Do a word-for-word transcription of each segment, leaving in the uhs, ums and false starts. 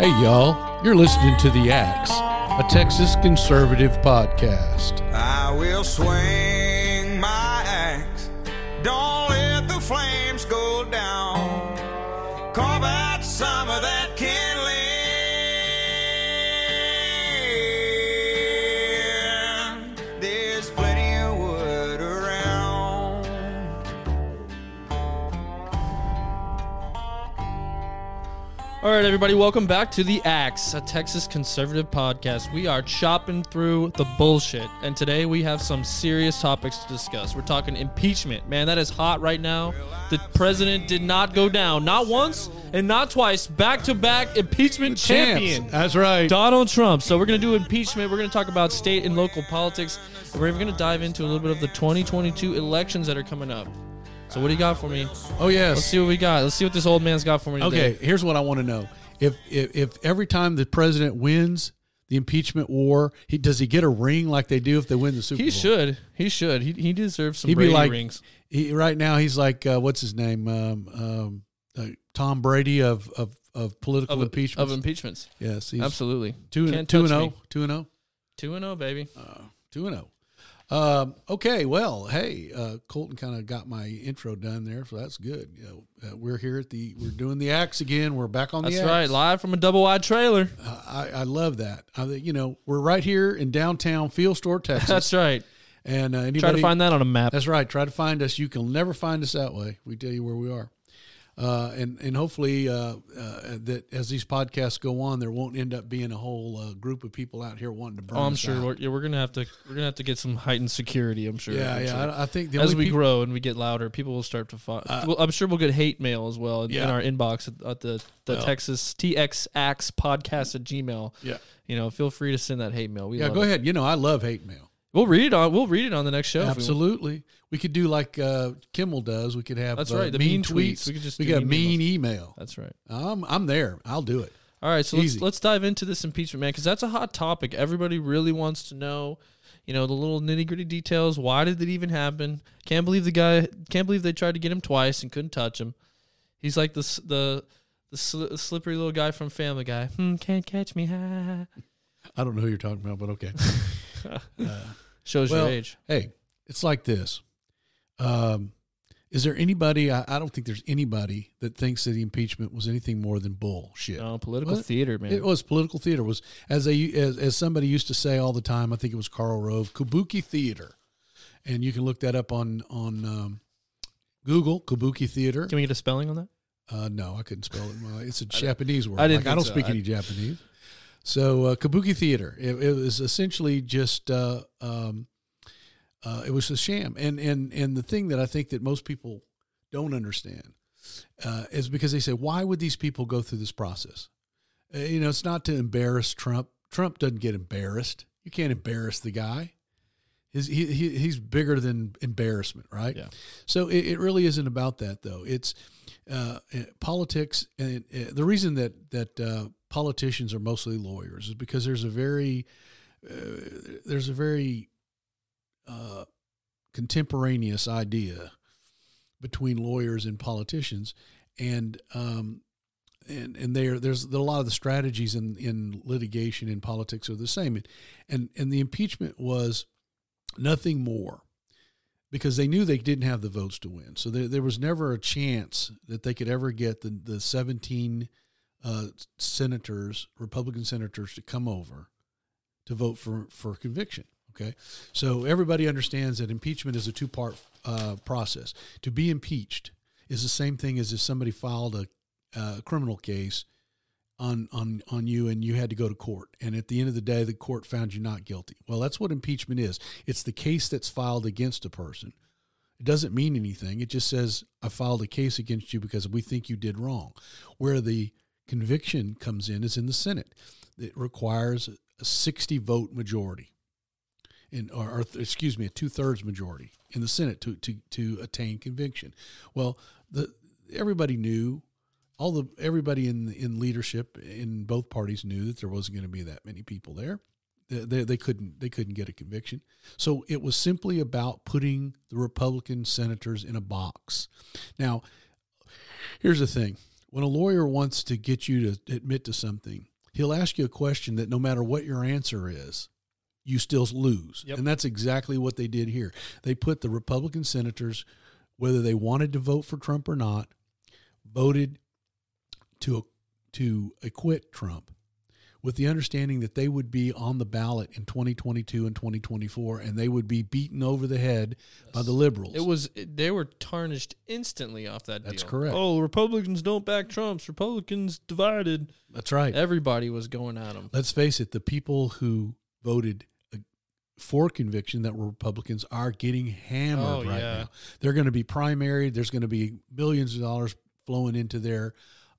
Hey, y'all, you're listening to The Axe, a Texas conservative podcast. I will swing my axe. Don't let the flames go down. Carve out some of that kindling. There's plenty of wood around. All right, everybody, welcome back to The Axe, a Texas conservative podcast. We are chopping through the bullshit, and today we have some serious topics to discuss. We're talking impeachment. Man, that is hot right now. The president did not go down, not once and not twice, back-to-back impeachment champion. That's right. Donald Trump. So we're going to do impeachment. We're going to talk about state and local politics, and we're even going to dive into a little bit of the twenty twenty-two elections that are coming up. So what do you got for me? Oh, yes. Let's see what we got. Let's see what this old man's got for me today. Okay, here's what I want to know. If, if if every time the president wins the impeachment war, he does he get a ring like they do if they win the Super Bowl? He should. He should. He he deserves some He'd Brady be like, rings. He, right now, he's like, uh, what's his name? Um, um, uh, Tom Brady of of, of political of, impeachments. Of impeachments. Yes. He's Absolutely. two and oh. two and oh. two and oh. two and oh, baby. two and oh. Um, okay, well, hey, uh, Colton kind of got my intro done there, so that's good. You know, uh, we're here at the, we're doing the Axe again. We're back on the Axe. That's right, live from a double-wide trailer. Uh, I, I love that. I, you know, we're right here in downtown Field Store, Texas. That's right. And uh, anybody, try to find that on a map. That's right. Try to find us. You can never find us that way. We tell you where we are. Uh, and, and hopefully uh, uh, that as these podcasts go on, there won't end up being a whole uh, group of people out here wanting to burn. Oh, I'm sure. Out. We're, yeah, we're gonna have to. We're gonna have to get some heightened security. I'm sure. Yeah, I'm yeah. Sure. I, I think the as we people, grow and we get louder, people will start to fight. Uh, I'm sure we'll get hate mail as well in, yeah. in our inbox at, at the the well, Texas T X Axe podcast at Gmail. Yeah, you know, feel free to send that hate mail. We yeah, go it. ahead. You know, I love hate mail. We'll read it on. We'll read it on the next show. Absolutely, we, we could do like uh, Kimmel does. We could have that's right. Uh, the mean, mean tweets. tweets. We could just we got a mean email. That's right. I'm I'm there. I'll do it. All right. So Easy. let's let's dive into this impeachment, man, because that's a hot topic. Everybody really wants to know, you know, the little nitty gritty details. Why did it even happen? Can't believe the guy. Can't believe they tried to get him twice and couldn't touch him. He's like the the the sl- slippery little guy from Family Guy. Hmm, can't catch me. Ha. I don't know who you're talking about, but okay. Uh, Shows well, your age. Hey, it's like this. Um, is there anybody? I, I don't think there's anybody that thinks that the impeachment was anything more than bullshit. No, political well, theater, man. It was political theater. Was as they as, as somebody used to say all the time. I think it was Karl Rove, Kabuki theater, and you can look that up on on um, Google. Kabuki theater. Can we get a spelling on that? Uh, no, I couldn't spell it. It's a Japanese word. I didn't. Like, I don't so. speak I, any Japanese. So uh, Kabuki theater, it, it was essentially just, uh, um, uh, it was a sham. And, and, and the thing that I think that most people don't understand uh, is because they say, why would these people go through this process? Uh, you know, it's not to embarrass Trump. Trump doesn't get embarrassed. You can't embarrass the guy. His, he, he, he's bigger than embarrassment, right? Yeah. So it, it really isn't about that, though. It's uh, politics. And uh, the reason that, that, uh, politicians are mostly lawyers is because there's a very, uh, there's a very uh, contemporaneous idea between lawyers and politicians, and um, and and there there's a lot of the strategies in, in litigation and politics are the same, and, and and the impeachment was nothing more because they knew they didn't have the votes to win, so there, there was never a chance that they could ever get the the seventeen. Uh, senators, Republican senators, to come over to vote for, for conviction. Okay, so everybody understands that impeachment is a two part uh, process. To be impeached is the same thing as if somebody filed a uh, criminal case on on on you and you had to go to court, and at the end of the day, the court found you not guilty. Well, that's what impeachment is. It's the case that's filed against a person. It doesn't mean anything. It just says I filed a case against you because we think you did wrong. Where the conviction comes in is in the Senate. It requires a sixty vote majority, and or, or excuse me, a two thirds majority in the Senate to, to, to attain conviction. Well, the everybody knew, all the everybody in in leadership in both parties knew that there wasn't going to be that many people there. They, they, they couldn't they couldn't get a conviction. So it was simply about putting the Republican senators in a box. Now, here's the thing. When a lawyer wants to get you to admit to something, he'll ask you a question that no matter what your answer is, you still lose. Yep. And that's exactly what they did here. They put the Republican senators, whether they wanted to vote for Trump or not, voted to to acquit Trump with the understanding that they would be on the ballot in twenty twenty-two and twenty twenty-four, and they would be beaten over the head yes. by the liberals. It was They were tarnished instantly off that That's deal. Correct. Oh, Republicans don't back Trump's. Republicans divided. That's right. Everybody was going at him. Let's face it, the people who voted for conviction that were Republicans are getting hammered oh, right yeah. now. They're going to be primaried. There's going to be billions of dollars flowing into their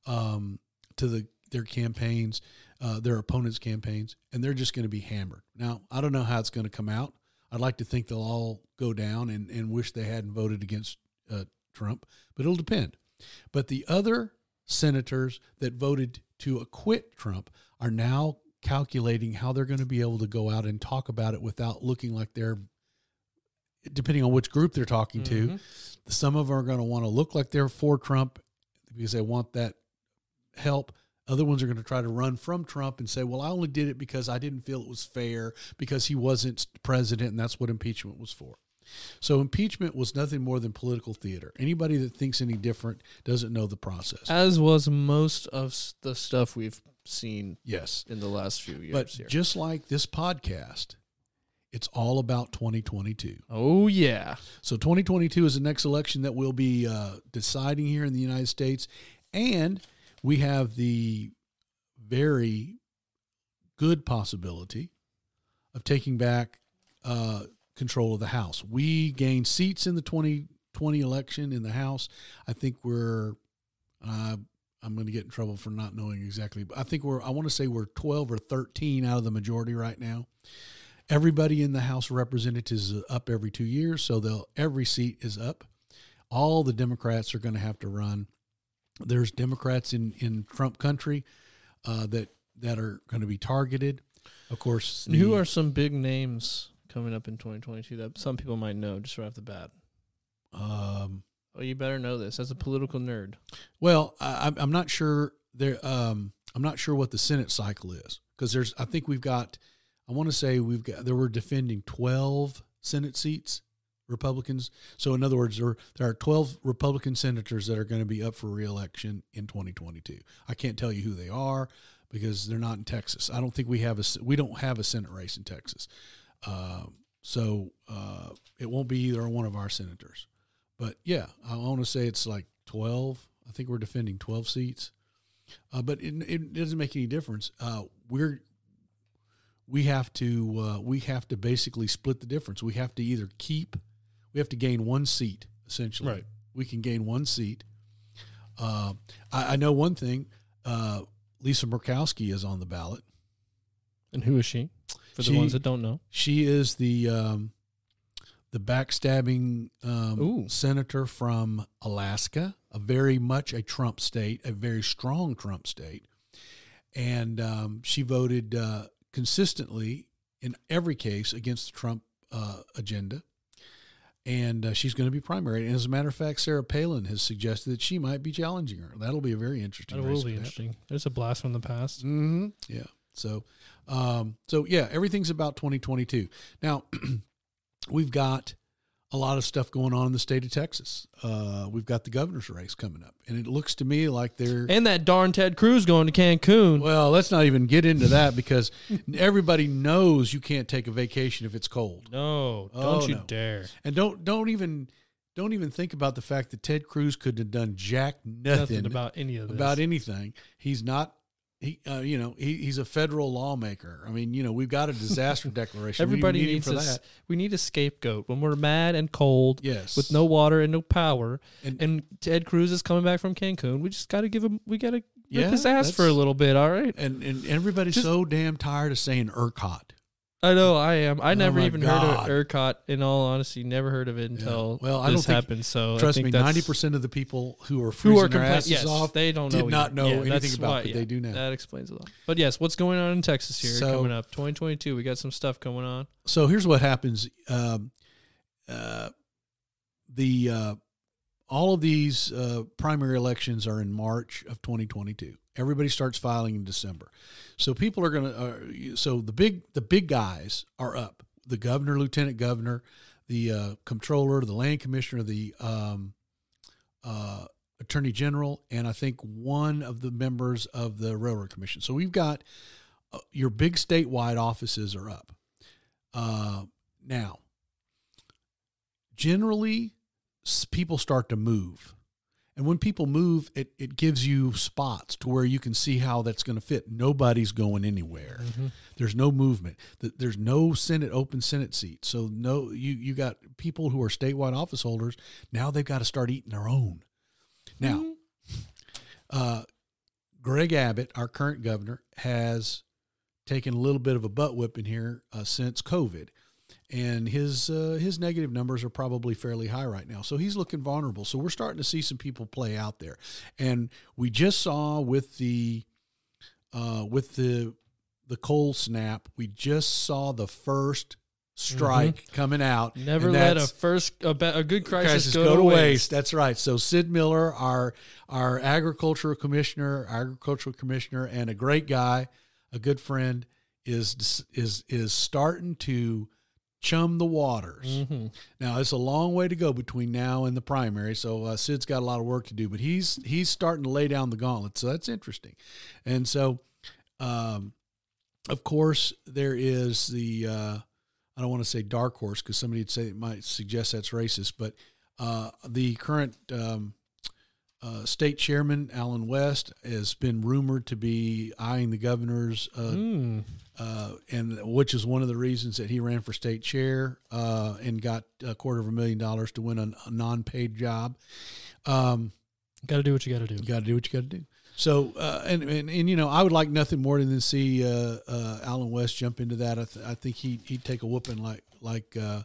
um, to the their campaigns. Uh, their opponents' campaigns, and they're just going to be hammered. Now, I don't know how it's going to come out. I'd like to think they'll all go down and, and wish they hadn't voted against uh, Trump, but it'll depend. But the other senators that voted to acquit Trump are now calculating how they're going to be able to go out and talk about it without looking like they're, depending on which group they're talking mm-hmm. to, some of them are going to want to look like they're for Trump because they want that help. Other ones are going to try to run from Trump and say, well, I only did it because I didn't feel it was fair because he wasn't president, and that's what impeachment was for. So impeachment was nothing more than political theater. Anybody that thinks any different doesn't know the process. As was most of the stuff we've seen yes. in the last few years. But here. Just like this podcast, it's all about twenty twenty-two. Oh, yeah. So twenty twenty-two is the next election that we'll be uh, deciding here in the United States, and we have the very good possibility of taking back uh, control of the House. We gained seats in the twenty twenty election in the House. I think we're, uh, I'm going to get in trouble for not knowing exactly, but I think we're, I want to say we're twelve or thirteen out of the majority right now. Everybody in the House of Representatives is up every two years, so they'll every seat is up. All the Democrats are going to have to run. There's Democrats in, in Trump country uh, that that are going to be targeted. Of course. The, who are some big names coming up in twenty twenty-two that some people might know just right off the bat? Um, oh, you better know this as a political nerd. Well, I, I'm not sure there. Um, I'm not sure what the Senate cycle is because there's. I think we've got. I want to say we've got. There were defending twelve Senate seats. Republicans. So in other words, there, there are twelve Republican senators that are going to be up for re-election in twenty twenty-two. I can't tell you who they are because they're not in Texas. I don't think we have a, we don't have a Senate race in Texas. Uh, so uh, it won't be either one of our senators. But yeah, I want to say it's like twelve. I think we're defending twelve seats. Uh, but it, it doesn't make any difference. Uh, we're we have to uh, we have to basically split the difference. We have to either keep We have to gain one seat, essentially. Right. We can gain one seat. Uh, I, I know one thing. Uh, Lisa Murkowski is on the ballot. And who is she? For she, the ones that don't know. She is the um, the backstabbing um, senator from Alaska, a very much a Trump state, a very strong Trump state. And um, she voted uh, consistently in every case against the Trump uh, agenda. And uh, she's going to be primary. And as a matter of fact, Sarah Palin has suggested that she might be challenging her. That'll be a very interesting. That will be interesting. There's a blast from the past. Mm-hmm. Yeah. So, um, so yeah, everything's about twenty twenty-two. Now, we've got a lot of stuff going on in the state of Texas. Uh, we've got the governor's race coming up, and it looks to me like they're and that darn Ted Cruz going to Cancun. Well, let's not even get into that because everybody knows you can't take a vacation if it's cold. No, oh, don't you no. dare! And don't don't even don't even think about the fact that Ted Cruz couldn't have done jack nothing, nothing about any of this. about anything. He's not. He, uh, you know, he, he's a federal lawmaker. I mean, you know, we've got a disaster declaration. Everybody we need needs for a, that. We need a scapegoat when we're mad and cold, yes, with no water and no power. And, and Ted Cruz is coming back from Cancun. We just got to give him. We got to yeah, rip his ass for a little bit. All right. And and everybody's just so damn tired of saying ERCOT. I know I am. I oh never even God. heard of ERCOT. In all honesty, never heard of it until yeah. well, I this don't happened. Think, so trust I think me, ninety percent of the people who are freezing who are their asses yes, off they don't did know not know yeah, anything about why, it. Yeah, they do now. That explains a lot. But yes, what's going on in Texas here so, coming up? Twenty twenty two. We got some stuff going on. So here's what happens. Um, uh, the uh, All of these uh, primary elections are in March of twenty twenty-two. Everybody starts filing in December. So people are going to, uh, so the big, the big guys are up. The governor, lieutenant governor, the uh, comptroller, the land commissioner, the um, uh, attorney general, and I think one of the members of the railroad commission. So we've got uh, your big statewide offices are up. Uh, now, generally, people start to move. And when people move, it, it gives you spots to where you can see how that's going to fit. Nobody's going anywhere. Mm-hmm. There's no movement. There's no Senate, open Senate seat. So no, you, you got people who are statewide office holders. Now they've got to start eating their own. Now, mm-hmm. uh, Greg Abbott, our current governor, has taken a little bit of a butt whipping here uh, since COVID. And his uh, his negative numbers are probably fairly high right now. So he's looking vulnerable. So we're starting to see some people play out there. And we just saw with the uh, with the the coal snap, we just saw the first strike mm-hmm. coming out. Never let a first a, a good crisis, crisis go, go to waste. waste. That's right. So Sid Miller, our our agricultural commissioner, agricultural commissioner, and a great guy, a good friend, is is is starting to chum the waters. Mm-hmm. Now, it's a long way to go between now and the primary, so uh, Sid's got a lot of work to do, but he's he's starting to lay down the gauntlet, so that's interesting. And so, um, of course, there is the, uh, I don't want to say dark horse, because somebody would say it might suggest that's racist, but uh, the current um, uh, state chairman, Alan West, has been rumored to be eyeing the governor's uh mm. Uh, and which is one of the reasons that he ran for state chair uh, and got a quarter of a million dollars to win a, a non-paid job. Um, got to do what you got to do. You got to do what you got to do. So, uh, and, and, and, you know, I would like nothing more than to see uh, uh, Alan West jump into that. I, th- I think he, he'd take a whooping like, like, uh,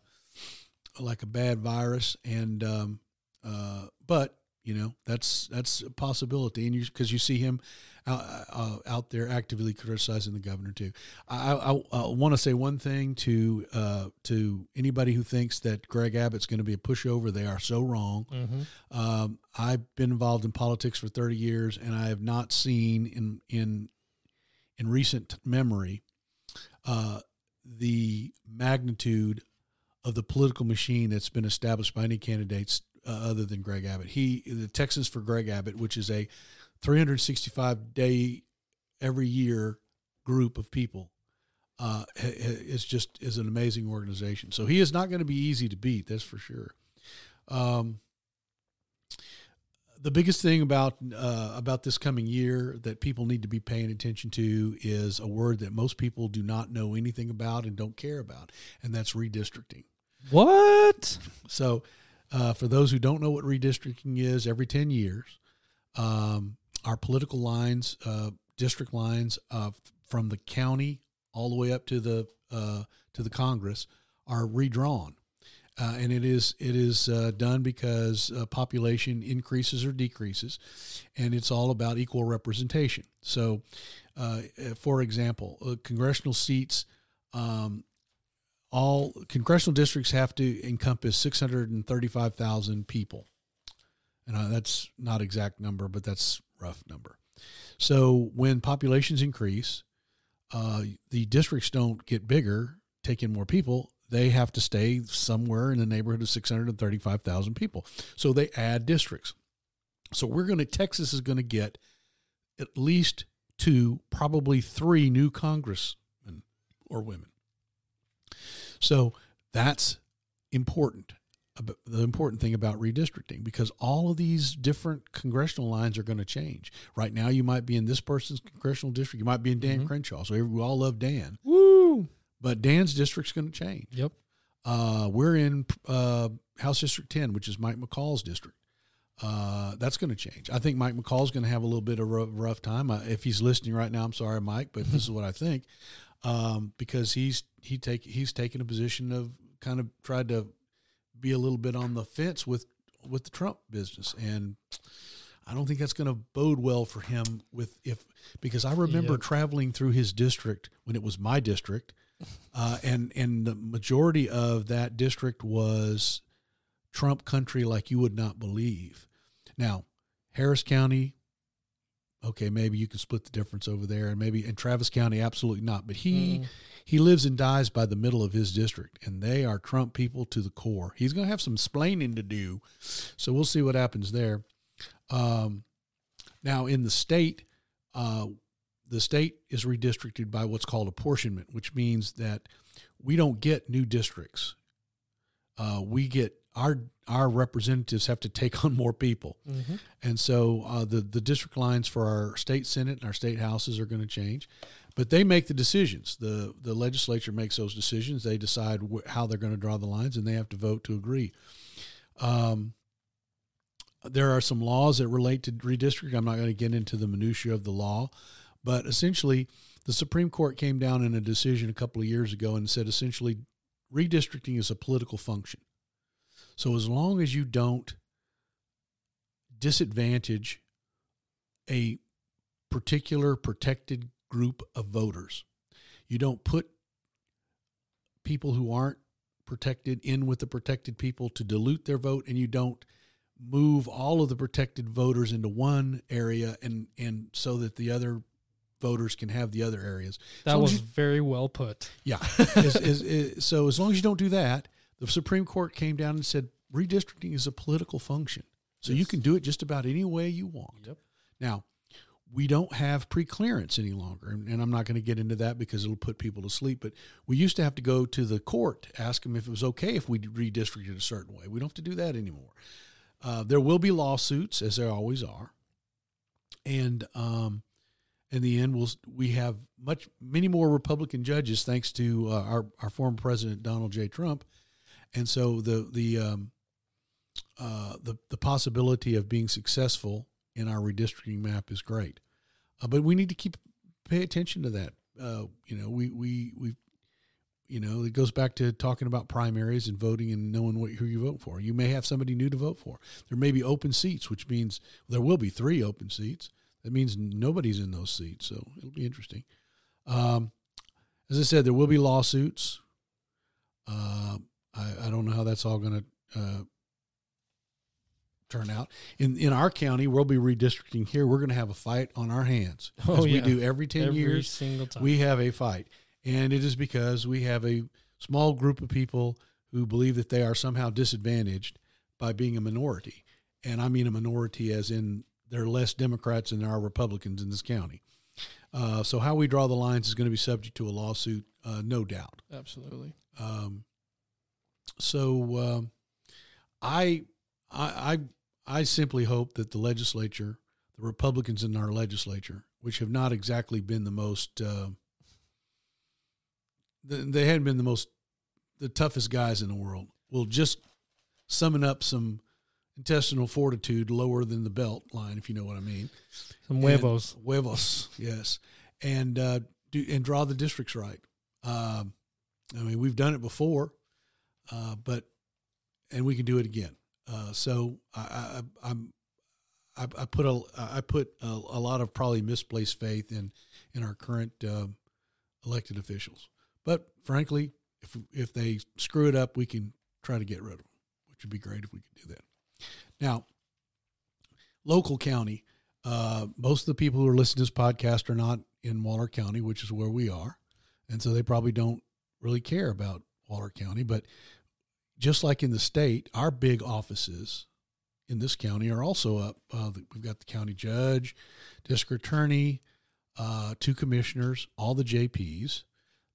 like a bad virus. And, um, uh, but, you know, that's that's a possibility, and you because you see him out, uh, out there actively criticizing the governor too. I, I, I want to say one thing to uh, to anybody who thinks that Greg Abbott's going to be a pushover. They are so wrong. Mm-hmm. Um, I've been involved in politics for thirty years, and I have not seen in in in recent memory uh, the magnitude of the political machine that's been established by any candidates. Uh, other than Greg Abbott. He, the Texans for Greg Abbott, which is a three hundred sixty-five day every year group of people, uh, is just, is an amazing organization. So he is not going to be easy to beat. That's for sure. Um, the biggest thing about, uh, about this coming year that people need to be paying attention to is a word that most people do not know anything about and don't care about. And that's redistricting. What? So, Uh, for those who don't know what redistricting is, every ten years, um, our political lines, uh, district lines, uh, from the county all the way up to the uh, to the Congress are redrawn, uh, and it is it is uh, done because uh, population increases or decreases, and it's all about equal representation. So, uh, for example, uh, congressional seats. Um, All congressional districts have to encompass six hundred thirty-five thousand people. And uh, that's not exact number, but that's rough number. So when populations increase, uh, the districts don't get bigger, take in more people. They have to stay somewhere in the neighborhood of six hundred thirty-five thousand people. So they add districts. So we're going to, Texas is going to get at least two, probably three new congressmen or women. So that's important, the important thing about redistricting, because all of these different congressional lines are going to change. Right now, you might be in this person's congressional district. You might be in Dan mm-hmm. Crenshaw. So we all love Dan. Woo! But Dan's district's going to change. Yep. Uh, we're in uh, House District ten, which is Mike McCall's district. Uh, that's going to change. I think Mike McCall's going to have a little bit of a rough time. Uh, if he's listening right now, I'm sorry, Mike, but this is what I think. Um, because he's he take he's taken a position of kind of tried to be a little bit on the fence with with the Trump business, and I don't think that's going to bode well for him. With if because I remember yep. traveling through his district when it was my district, uh, and and the majority of that district was Trump country like you would not believe. Now, Harris County, okay, maybe you can split the difference over there, and maybe in Travis County, absolutely not. But he mm. he lives and dies by the middle of his district, and they are Trump people to the core. He's going to have some splaining to do, so we'll see what happens there. Um, now, in the state, uh, the state is redistricted by what's called apportionment, which means that we don't get new districts. Uh, we get our our representatives have to take on more people. Mm-hmm. And so uh, the, the district lines for our state Senate and our state houses are going to change. But they make the decisions. The the legislature makes those decisions. They decide wh- how they're going to draw the lines, and they have to vote to agree. Um, there are some laws that relate to redistricting. I'm not going to get into the minutiae of the law, but essentially the Supreme Court came down in a decision a couple of years ago and said essentially redistricting is a political function. So as long as you don't disadvantage a particular protected group of voters, you don't put people who aren't protected in with the protected people to dilute their vote, and you don't move all of the protected voters into one area and, and so that the other voters can have the other areas. That was very well put. Yeah. is, is, is, so as long as you don't do that, the Supreme Court came down and said redistricting is a political function. So yes. You can do it just about any way you want. Yep. Now, we don't have preclearance any longer, and, and I'm not going to get into that because it'll put people to sleep, but we used to have to go to the court, ask them if it was okay if we redistricted a certain way. We don't have to do that anymore. Uh, there will be lawsuits, as there always are, and um, in the end, we'll, we have much many more Republican judges thanks to uh, our, our former president, Donald J. Trump. And so the the um, uh, the the possibility of being successful in our redistricting map is great, uh, but we need to keep pay attention to that. Uh, you know, we we we, you know, it goes back to talking about primaries and voting and knowing what who you vote for. You may have somebody new to vote for. There may be open seats, which means there will be three open seats. That means nobody's in those seats, so it'll be interesting. Um, as I said, there will be lawsuits. Uh, I, I don't know how that's all going to uh, turn out. In in our county, we'll be redistricting here. We're going to have a fight on our hands. Oh, as yeah. we do every ten every years. Single time. We have a fight. And it is because we have a small group of people who believe that they are somehow disadvantaged by being a minority. And I mean a minority as in there are less Democrats than there are Republicans in this county. Uh, so how we draw the lines is going to be subject to a lawsuit, uh, no doubt. Absolutely. Um So uh, I, I I simply hope that the legislature, the Republicans in our legislature, which have not exactly been the most, uh, they hadn't been the most, the toughest guys in the world, will just summon up some intestinal fortitude lower than the belt line, if you know what I mean. Some huevos. And, huevos, yes. And, uh, do, and draw the districts right. Uh, I mean, we've done it before. Uh, but, and we can do it again. Uh, so I, I, I'm, I, I put a, I put a, a lot of probably misplaced faith in, in our current um, elected officials. But frankly, if if they screw it up, we can try to get rid of them, which would be great if we could do that. Now, local county, uh, most of the people who are listening to this podcast are not in Waller County, which is where we are, and so they probably don't really care about Waller County, but just like in the state, our big offices in this county are also up. Uh, we've got the county judge, district attorney, uh, two commissioners, all the J Ps,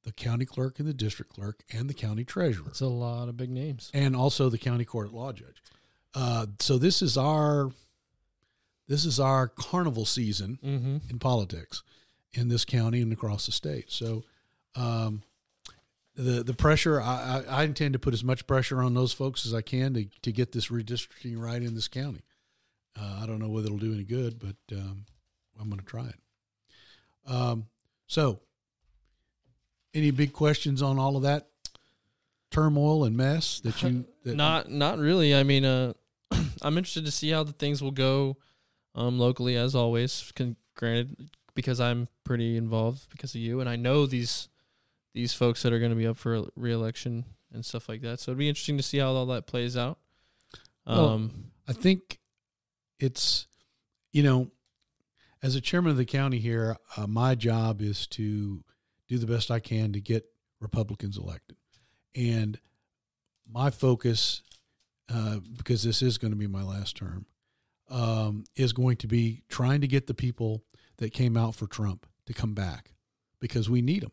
the county clerk and the district clerk, and the county treasurer. That's a lot of big names. And also the county court at law judge. Uh, so this is our this is our carnival season mm-hmm. in politics in this county and across the state. So. Um, The the pressure, I, I intend to put as much pressure on those folks as I can to, to get this redistricting right in this county. Uh, I don't know whether it'll do any good, but um, I'm going to try it. Um, so, any big questions on all of that turmoil and mess that you? That not not really. I mean, uh, I'm interested to see how the things will go um, locally, as always. Con- granted, because I'm pretty involved because of you, and I know these. these folks that are going to be up for re-election and stuff like that. So it'd be interesting to see how all that plays out. Um, well, I think it's, you know, as a chairman of the county here, uh, my job is to do the best I can to get Republicans elected. And my focus, uh, because this is going to be my last term, um, is going to be trying to get the people that came out for Trump to come back, because we need them.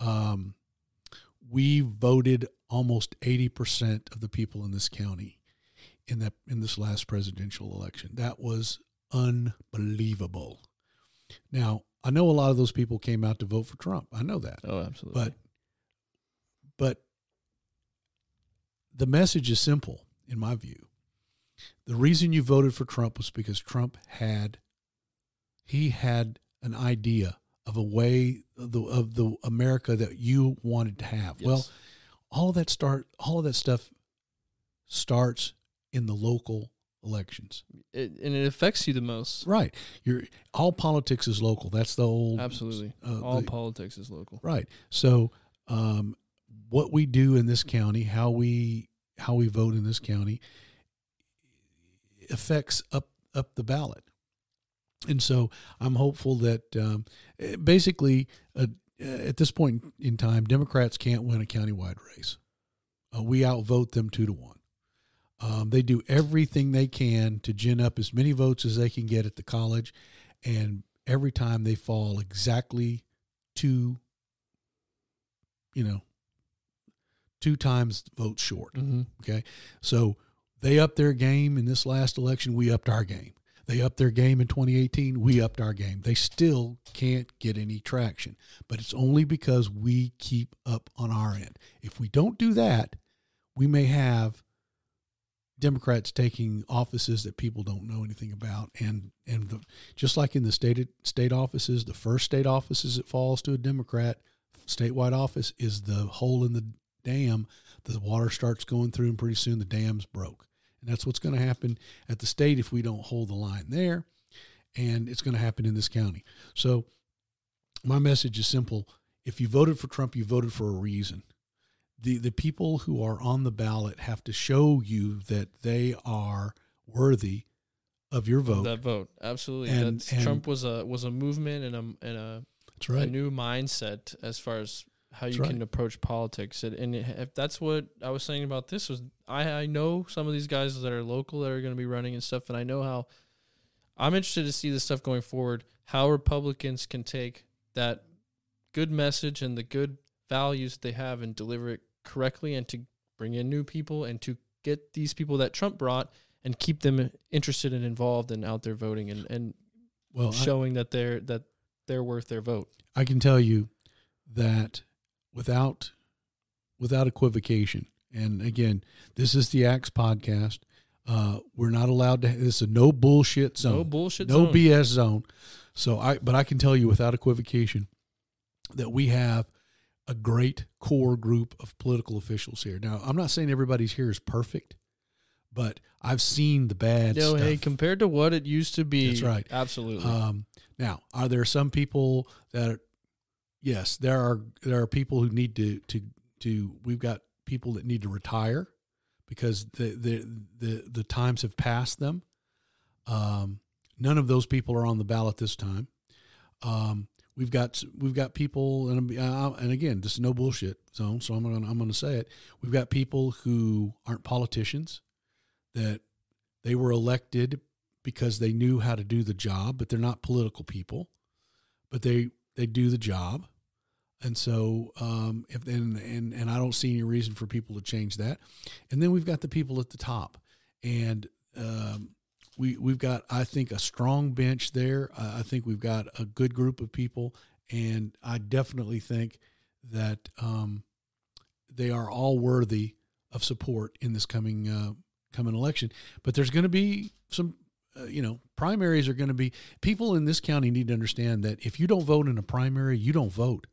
Um, we voted almost eighty percent of the people in this county in that in this last presidential election. That was unbelievable. Now, I know a lot of those people came out to vote for Trump. I know that. Oh, absolutely. But but the message is simple, in my view. The reason you voted for Trump was because Trump had he had an idea of a way of the, of the America that you wanted to have. Yes. Well, all of that start all of that stuff starts in the local elections, it, and it affects you the most. Right. You're all politics is local. That's the old absolutely uh, all the, politics is local. Right. So, um, what we do in this county, how we how we vote in this county, affects up up the ballot. And so, I'm hopeful that um, basically uh, at this point in time, Democrats can't win a countywide race. Uh, we outvote them two to one. Um, they do everything they can to gin up as many votes as they can get at the college, and every time they fall exactly two, you know, two times votes short. Mm-hmm. Okay, so they upped their game in this last election. We upped our game. They upped their game in twenty eighteen. We upped our game. They still can't get any traction, but it's only because we keep up on our end. If we don't do that, we may have Democrats taking offices that people don't know anything about, and and the, just like in the state state offices, the first state offices that falls to a Democrat statewide office is the hole in the dam. The water starts going through, and pretty soon the dam's broke, and that's what's going to happen at the state if we don't hold the line there, and it's going to happen in this county. So my message is simple: if you voted for Trump, you voted for a reason. The the people who are on the ballot have to show you that they are worthy of your vote. That vote, absolutely. And, and Trump was a was a movement and a and a, that's right. a new mindset as far as how you that's can right. approach politics. And, and if that's what I was saying about this was, I, I know some of these guys that are local that are going to be running and stuff, and I know how I'm interested to see this stuff going forward, how Republicans can take that good message and the good values they have and deliver it correctly, and to bring in new people and to get these people that Trump brought and keep them interested and involved and out there voting and, and well, showing I, that they're that they're worth their vote. I can tell you that without without equivocation, and again, this is the A X E podcast. Uh, we're not allowed to this is a no bullshit zone. No bullshit no zone. No B S zone. So I but I can tell you without equivocation that we have a great core group of political officials here. Now, I'm not saying everybody's here is perfect, but I've seen the bad no, stuff. Hey, compared to what it used to be. That's right. Absolutely. Um, now, are there some people that are, yes, there are, there are people who need to, to, to, we've got people that need to retire because the, the, the, the times have passed them. Um, none of those people are on the ballot this time. Um, We've got we've got people, and uh, and again, this is no bullshit zone, so I'm gonna I'm gonna say it. We've got people who aren't politicians, that they were elected because they knew how to do the job, but they're not political people, but they they do the job, and so um, if and and and I don't see any reason for people to change that. And then we've got the people at the top, and um, We, we've got, I think, a strong bench there. Uh, I think we've got a good group of people, and I definitely think that um, they are all worthy of support in this coming uh, coming election. But there's going to be some, uh, you know, primaries are going to be, people in this county need to understand that if you don't vote in a primary, you don't vote.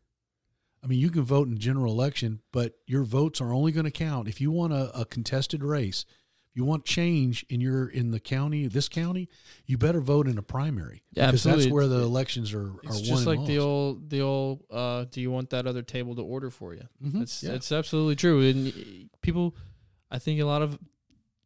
I mean, you can vote in a general election, but your votes are only going to count. If you want a, a contested race, you want change in your in the county, this county, you better vote in a primary. Yeah, because absolutely. That's where the elections are, are it's won just like lost. the old the old uh, do you want that other table to order for you? Mm-hmm. It's yeah. it's absolutely true. And people, I think a lot of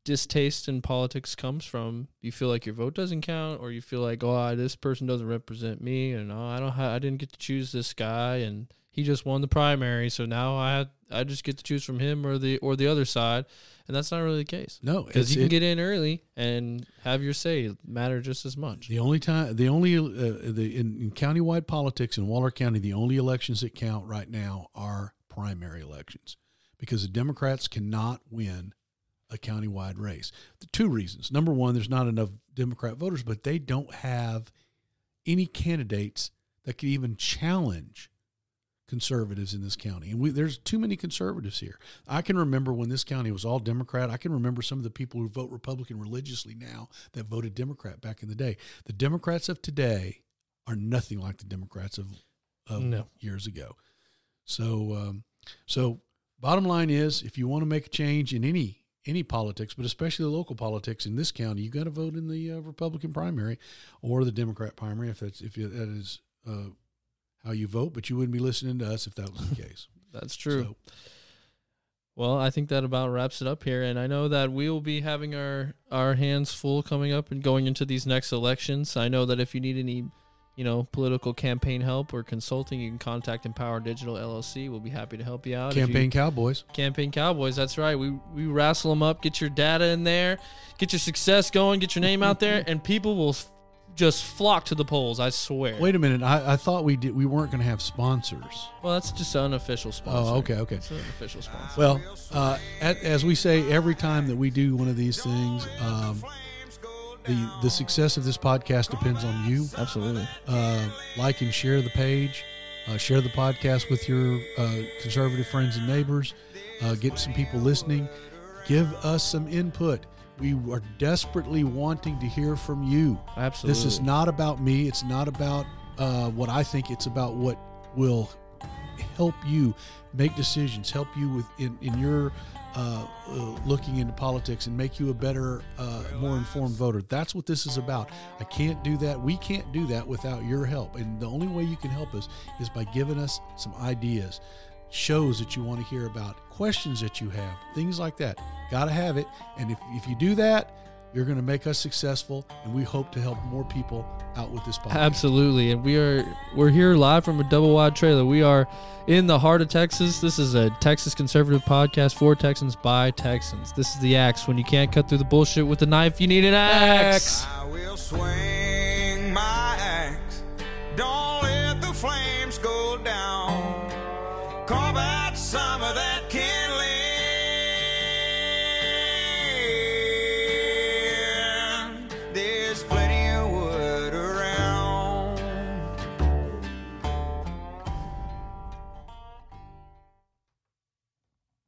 distaste in politics comes from. You feel like your vote doesn't count, or you feel like, oh, this person doesn't represent me, and oh, I don't, ha- I didn't get to choose this guy, and he just won the primary, so now I, I just get to choose from him or the or the other side, and that's not really the case. No, because you can it, get in early and have your say matter just as much. The only time, the only uh, the in, in countywide politics in Waller County, the only elections that count right now are primary elections, because the Democrats cannot win a countywide race. The two reasons: number one, there's not enough Democrat voters, but they don't have any candidates that could even challenge conservatives in this county. And we, there's too many conservatives here. I can remember when this county was all Democrat. I can remember some of the people who vote Republican religiously now that voted Democrat back in the day. The Democrats of today are nothing like the Democrats of, of no. years ago. So, um, so bottom line is, if you want to make a change in any any politics, but especially the local politics in this county, you got to vote in the uh, Republican primary or the Democrat primary if that's if that is. Uh, how you vote, but you wouldn't be listening to us if that was the case. That's true. So. Well, I think that about wraps it up here. And I know that we will be having our, our hands full coming up and going into these next elections. I know that if you need any, you know, political campaign help or consulting, you can contact Empower Digital L L C. We'll be happy to help you out. Campaign you, Cowboys. Campaign Cowboys. That's right. We, we wrestle them up, get your data in there, get your success going, get your name out there, and people will just flock to the polls, I swear. Wait a minute. I, I thought we did. We weren't going to have sponsors. Well, that's just an unofficial sponsor. Oh, okay, okay. It's an unofficial sponsor. Well, uh, at, as we say every time that we do one of these things, um, the the success of this podcast depends on you. Absolutely. Uh, like and share the page. Uh, share the podcast with your uh, conservative friends and neighbors. Uh, get some people listening. Give us some input. We are desperately wanting to hear from you. Absolutely. This is not about me. It's not about uh, what I think. It's about what will help you make decisions, help you with in, in your uh, uh, looking into politics, and make you a better, uh, more informed voter. That's what this is about. I can't do that. We can't do that without your help. And the only way you can help us is by giving us some ideas, shows that you want to hear about, questions that you have, things like that. Got to have it. And if, if you do that, you're going to make us successful, and we hope to help more people out with this podcast. Absolutely. And we are, we're here live from a double wide trailer. We are in the heart of Texas. This is a Texas conservative podcast for Texans by Texans. This is the axe. When you can't cut through the bullshit with a knife, you need an axe. I will swing.